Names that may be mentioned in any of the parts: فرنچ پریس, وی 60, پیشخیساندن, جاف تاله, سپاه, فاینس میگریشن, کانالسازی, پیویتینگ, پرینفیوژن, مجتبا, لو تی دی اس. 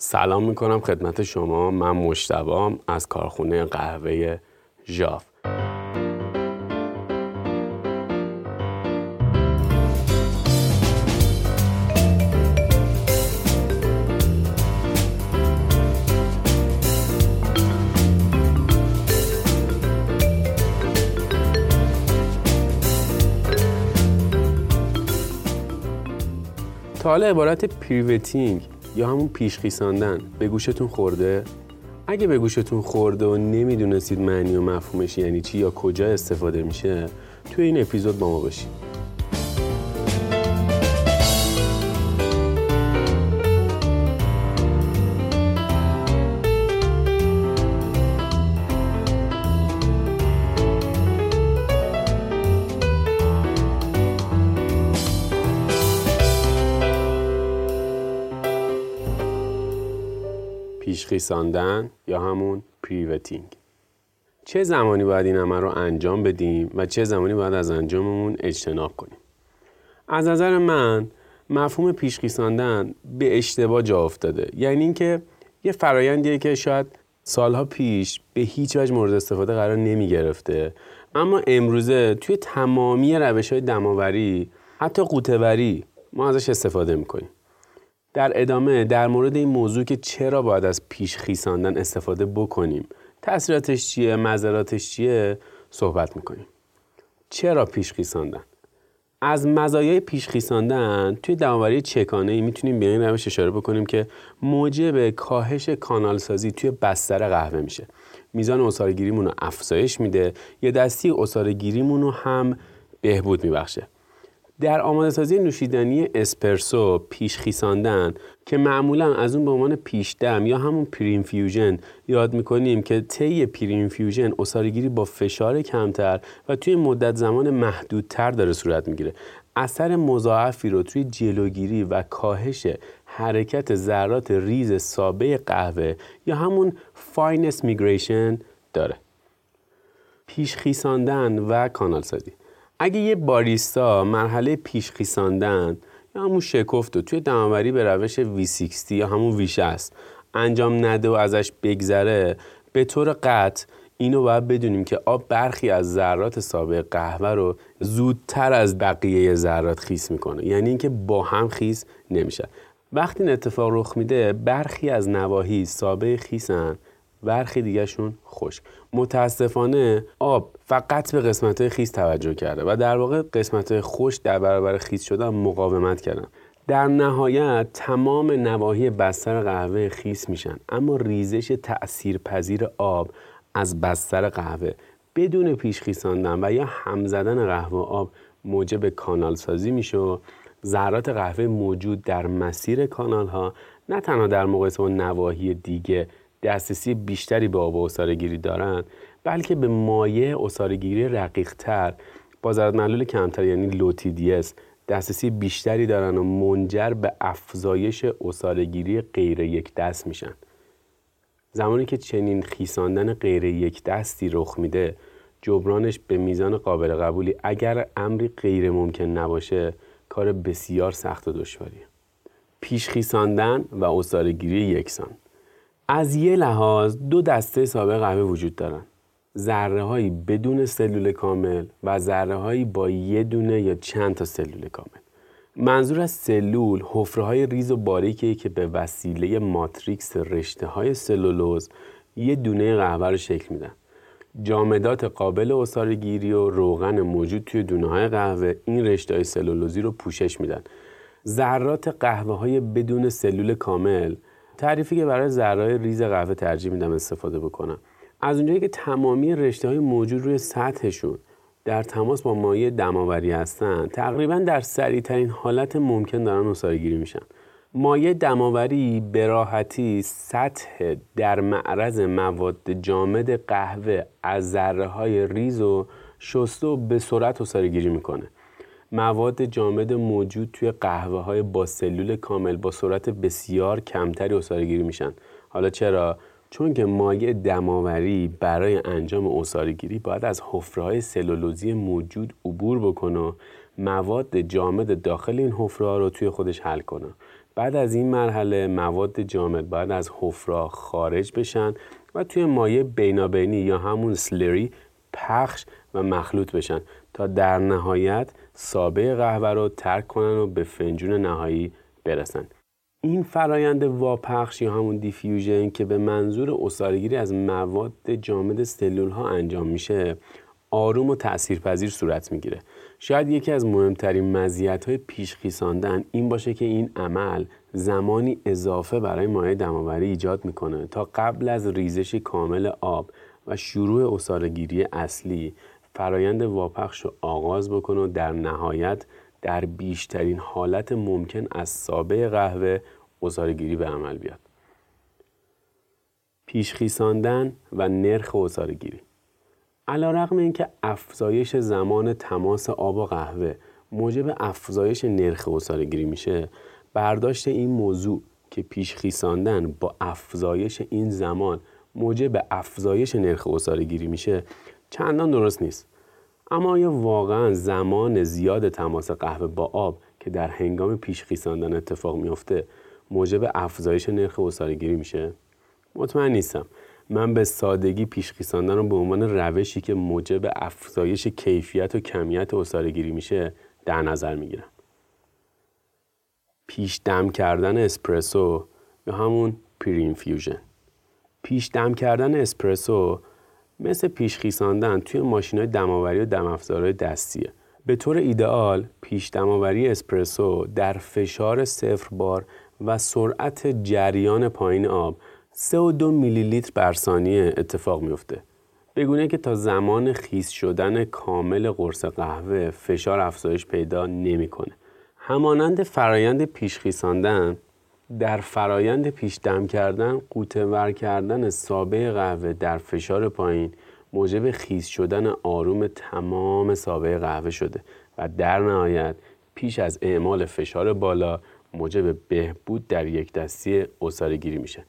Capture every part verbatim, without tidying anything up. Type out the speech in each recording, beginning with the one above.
سلام میکنم خدمت شما. من مجتبام از کارخونه قهوه جاف. تاله عبارت پیویتینگ یا همون پیشخیساندن به گوشتون خورده؟ اگه به گوشتون خورده و نمیدونستید معنی و مفهومش یعنی چی یا کجا استفاده میشه، توی این اپیزود با ما باشید. پیشخیساندن یا همون پیویتینگ. چه زمانی باید این عمل رو انجام بدیم و چه زمانی باید از انجاممون اجتناب کنیم؟ از نظر من مفهوم پیشخیساندن به اشتباه جا افتاده. یعنی اینکه یه فرایندیه که شاید سالها پیش به هیچ وجه مورد استفاده قرار نمی گرفته، اما امروزه توی تمامی روش‌های دماوری، حتی قوطه‌وری، ما ازش استفاده می‌کنیم. در ادامه در مورد این موضوع که چرا باید از پیشخیساندن استفاده بکنیم، تأثیراتش چیه، مضراتش چیه، صحبت میکنیم. چرا پیشخیساندن؟ از مزایای پیشخیساندن توی دماوری چکانه‌ای میتونیم به این روش اشاره بکنیم که موجب کاهش کانالسازی توی بستر قهوه میشه. میزان عصاره‌گیریمون رو افزایش میده، یه دستی عصاره‌گیریمون رو هم بهبود میبخشه. در آماده سازی نوشیدنی اسپرسو پیشخیساندن که معمولا از اون به عنوان پیشدم یا همون پرینفیوژن یاد میکنیم که طی پرینفیوژن عصاره‌گیری با فشار کمتر و توی مدت زمان محدودتر داره صورت میگیره. اثر مضاعفی رو توی جلوگیری و کاهش حرکت ذرات ریز سابه قهوه یا همون فاینس میگریشن داره. پیشخیساندن و کانالسازی. اگه یه باریستا مرحله پیشخیساندن یا همون شکفت رو توی دماوری به روش وی شصت یا همون وی شصت انجام نده و ازش بگذره، به طور قطع اینو باید بدونیم که آب برخی از ذرات سابه قهوه رو زودتر از بقیه ذرات خیس میکنه. یعنی اینکه با هم خیس نمیشه. وقتی این اتفاق رخ میده، برخی از نواحی سابه خیسن، برخی دیگه‌شون خشک. متاسفانه آب فقط به قسمت‌های خیس توجه کرده و در واقع قسمت‌های خشک در برابر خیس شدن مقاومت کردن. در نهایت تمام نواحی بستر قهوه خیس میشن، اما ریزش تأثیرپذیر آب از بستر قهوه بدون پیشخیساندن و یا هم زدن قهوه آب موجب کانال سازی میشه و ذرات قهوه موجود در مسیر کانال ها نه تنها در مقایسه با نواحی دیگه دسترسی بیشتری به آب و عصاره‌گیری دارن، بلکه به مایع عصاره‌گیری رقیق‌تر با ذرات محلول کمتر یعنی لو تی دی اس دسترسی بیشتری دارن و منجر به افزایش عصاره‌گیری غیر یک دست میشن. زمانی که چنین خیساندن غیر یک دستی رخ میده، جبرانش به میزان قابل قبولی اگر امری غیر ممکن نباشه کار بسیار سخت و دشواریه. پیشخیساندن و عصاره‌گیری یکسان. از یه لحاظ دو دسته سابه قهوه وجود دارن. ذره‌هایی بدون سلول کامل و ذره‌هایی با یه دونه یا چند تا سلول کامل. منظور از سلول حفره‌های ریز و باریکیه که به وسیله ماتریکس رشته‌های سلولوز یه دونه قهوه رو شکل میدن. جامدات قابل عصاره‌گیری و روغن موجود توی دونه‌های قهوه این رشته‌های سلولوزی رو پوشش میدن. ذرات قهوه‌های بدون سلول کامل، تعریفی که برای ذرات ریز قهوه ترجیح میدم استفاده بکنم، از اونجایی که تمامی رشته‌های موجود روی سطحشون در تماس با مایع دماوری هستن، تقریبا در سریع‌ترین حالت ممکن دارن عصاره‌گیری میشن. مایع دماوری به راحتی سطح در معرض مواد جامد قهوه از ذره‌های ریز و شسته و به سرعت عصاره‌گیری میکنه. مواد جامد موجود توی قهوه‌های با سلول کامل با سرعت بسیار کمتری عصاره‌گیری میشن. حالا چرا؟ چون که مایع دماوری برای انجام عصاره‌گیری باید از حفره‌های سلولوزی موجود عبور بکنه و مواد جامد داخل این حفره‌ها رو توی خودش حل کنه. بعد از این مرحله مواد جامد باید از حفره خارج بشن و توی مایع بینابینی یا همون سلری پخش و مخلوط بشن تا در نهایت سابه قهوه رو ترک کنن و به فنجون نهایی برسن. این فرایند واپخش یا همون دیفیوژن که به منظور اصارگیری از مواد جامد سلول ها انجام میشه آروم و تأثیرپذیر صورت میگیره. شاید یکی از مهمترین مزیت‌های پیشخیساندن این باشه که این عمل زمانی اضافه برای مایع دماوری ایجاد میکنه تا قبل از ریزش کامل آب و شروع عصاره‌گیری اصلی فرایند واپخش رو آغاز بکنه و در نهایت در بیشترین حالت ممکن از سابه قهوه عصاره‌گیری به عمل بیاد. پیشخیساندن و نرخ عصاره‌گیری. علیرغم اینکه افزایش زمان تماس آب و قهوه موجب افزایش نرخ عصاره‌گیری میشه، برداشت این موضوع که پیشخیساندن با افزایش این زمان موجب افزایش نرخ عصاره‌گیری میشه چندان درست نیست. اما آیا واقعا زمان زیاد تماس قهوه با آب که در هنگام پیشخیساندن اتفاق میفته موجب افزایش نرخ عصاره‌گیری میشه؟ مطمئن نیستم. من به سادگی پیشخیساندن رو به عنوان روشی که موجب افزایش کیفیت و کمیت عصاره‌گیری میشه در نظر میگیرم. پیش دم کردن اسپرسو یا همون پری اینفیوژن. پیش دم کردن اسپرسو مثل پیشخیساندن توی ماشین‌های دم‌آوری و دم‌افزارهای دستیه. به طور ایدئال پیش دم‌آوری اسپرسو در فشار صفر بار و سرعت جریان پایین آب سه و دو میلی لیتر بر ثانیه اتفاق میفته. بگونه که تا زمان خیس شدن کامل قرص قهوه فشار افزایش پیدا نمیکنه. همانند فرایند پیشخیساندن، در فرایند پیش دم کردن قوطه‌ور کردن سابه قهوه در فشار پایین موجب خیس شدن آروم تمام سابه قهوه شده و در نهایت پیش از اعمال فشار بالا موجب بهبود در یک دستی عصاره‌گیری میشه.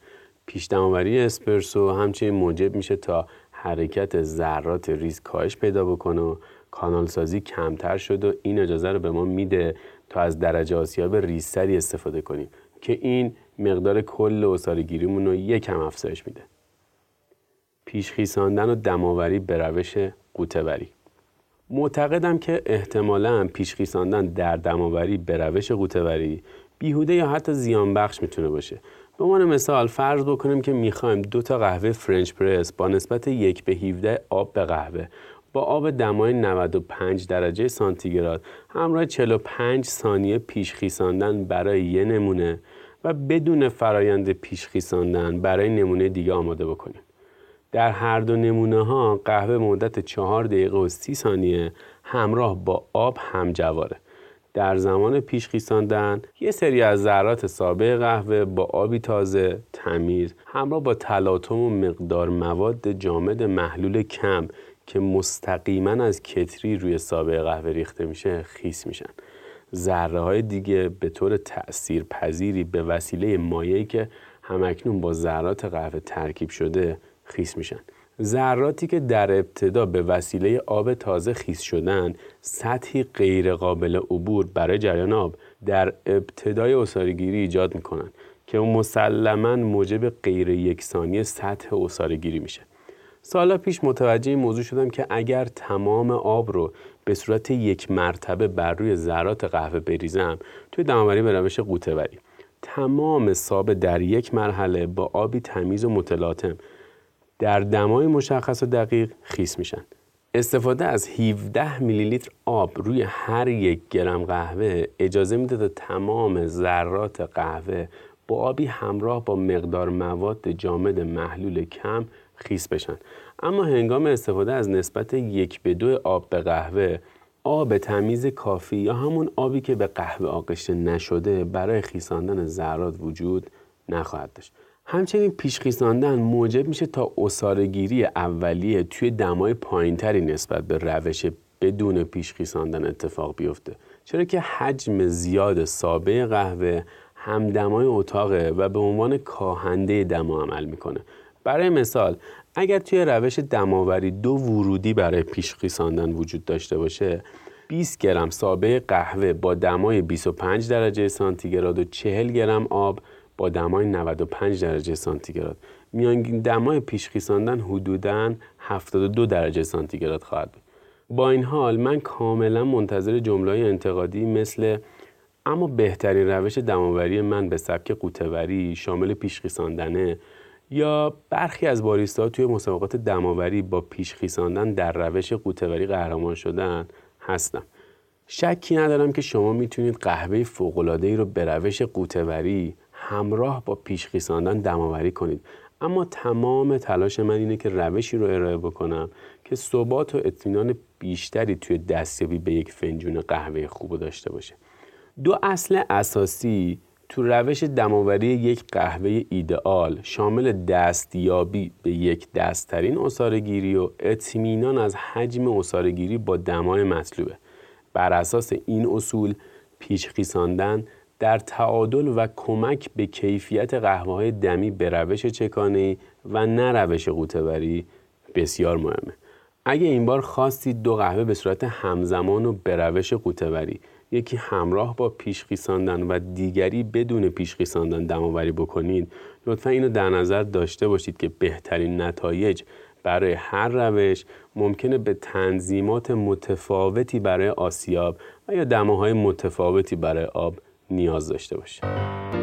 پیش دم‌آوری اسپرسو همچنین موجب میشه تا حرکت ذرات ریز کاهش پیدا بکنه و کانال سازی کمتر شد و این اجازه رو به ما میده تا از درجه آسیاب ریزتری استفاده کنیم که این مقدار کل عصاره‌گیریمون رو یکم افزایش میده. پیشخیساندن و دم‌آوری به روش قوطه‌وری. معتقدم که احتمالاً پیشخیساندن در دم‌آوری به روش قوطه‌وری بیهوده یا حتی زیانبخش میتونه باشه. به عنوان مثال فرض بکنیم که میخوایم دو تا قهوه فرنچ پریس با نسبت یک به هفده آب به قهوه با آب دمای نود و پنج درجه سانتیگراد همراه چهل و پنج ثانیه پیشخیساندن برای یه نمونه و بدون فرایند پیشخیساندن برای نمونه دیگه آماده بکنیم. در هر دو نمونه ها قهوه مدت چهار دقیقه و سی ثانیه همراه با آب همجواره. در زمان پیشخیساندن یه سری از ذرات سابه قهوه با آبی تازه تمیز همراه با تلاطم و مقدار مواد جامد محلول کم که مستقیما از کتری روی سابه قهوه ریخته میشه خیس میشن. ذره های دیگه به طور تأثیرپذیری به وسیله مایعی که همکنون با ذرات قهوه ترکیب شده خیس میشن. ذراتی که در ابتدا به وسیله آب تازه خیس شدن سطحی غیر قابل عبور برای جریان آب در ابتدای عصاره‌گیری ایجاد میکنن که مسلماً موجب غیر یکسانی سطح عصاره‌گیری میشه. سالا پیش متوجه این موضوع شدم که اگر تمام آب رو به صورت یک مرتبه بر روی ذرات قهوه بریزم توی دم‌آوری به روش قوطه‌وری تمام سابه در یک مرحله با آبی تمیز و متلاطم در دمای مشخص و دقیق خیس میشن. استفاده از هفده میلی لیتر آب روی هر یک گرم قهوه اجازه میده تا تمام ذرات قهوه با آبی همراه با مقدار مواد جامد محلول کم خیس بشن. اما هنگام استفاده از نسبت یک به دو آب به قهوه، آب تمیز کافی یا همون آبی که به قهوه آغشته نشده برای خیساندن ذرات وجود نخواهد داشت. همچنین پیشخیساندن موجب میشه تا عصاره‌گیری اولیه توی دمای پایین‌تری نسبت به روش بدون پیشخیساندن اتفاق بیفته، چرا که حجم زیاد سابه قهوه هم دمای اتاقه و به عنوان کاهنده دما عمل میکنه. برای مثال اگر توی روش دم‌آوری دو ورودی برای پیشخیساندن وجود داشته باشه، بیست گرم سابه قهوه با دمای بیست و پنج درجه سانتیگراد و چهل گرم آب با دمای نود و پنج درجه سانتیگراد. میانگین دمای پیشخیساندن حدوداً هفتاد و دو درجه سانتیگراد خواهد بود. با این حال من کاملا منتظر جمله‌های انتقادی مثل اما بهترین روش دماوری من به سبک قوطه‌وری شامل پیشخیساندنه، یا برخی از باریستا توی مسابقات دماوری با پیشخیساندن در روش قوطه‌وری قهرمان شدن هستم. شکی ندارم که شما میتونید قهوه فوق‌العاده‌ای رو به روش قوطه‌وری همراه با پیشخیساندن دماوری کنید، اما تمام تلاش من اینه که روشی رو ارائه بکنم که ثبات و اطمینان بیشتری توی دستیابی به یک فنجون قهوه خوب داشته باشه. دو اصل اساسی تو روش دماوری یک قهوه ایدئال شامل دستیابی به یک دستترین عصاره‌گیری و اطمینان از حجم عصاره‌گیری با دمای مطلوبه. بر اساس این اصول پیشخیساندن در تعادل و کمک به کیفیت قهوه‌های دمی به روش چکانه‌ای و نه روش قوطه‌وری بسیار مهمه. اگه این بار خواستید دو قهوه به صورت همزمان و به روش قوطه‌وری، یکی همراه با پیشخیساندن و دیگری بدون پیشخیساندن دماوری بکنید، لطفاً اینو در نظر داشته باشید که بهترین نتایج برای هر روش ممکنه به تنظیمات متفاوتی برای آسیاب و یا دماهای متفاوتی برای آب نیاز داشته باشه.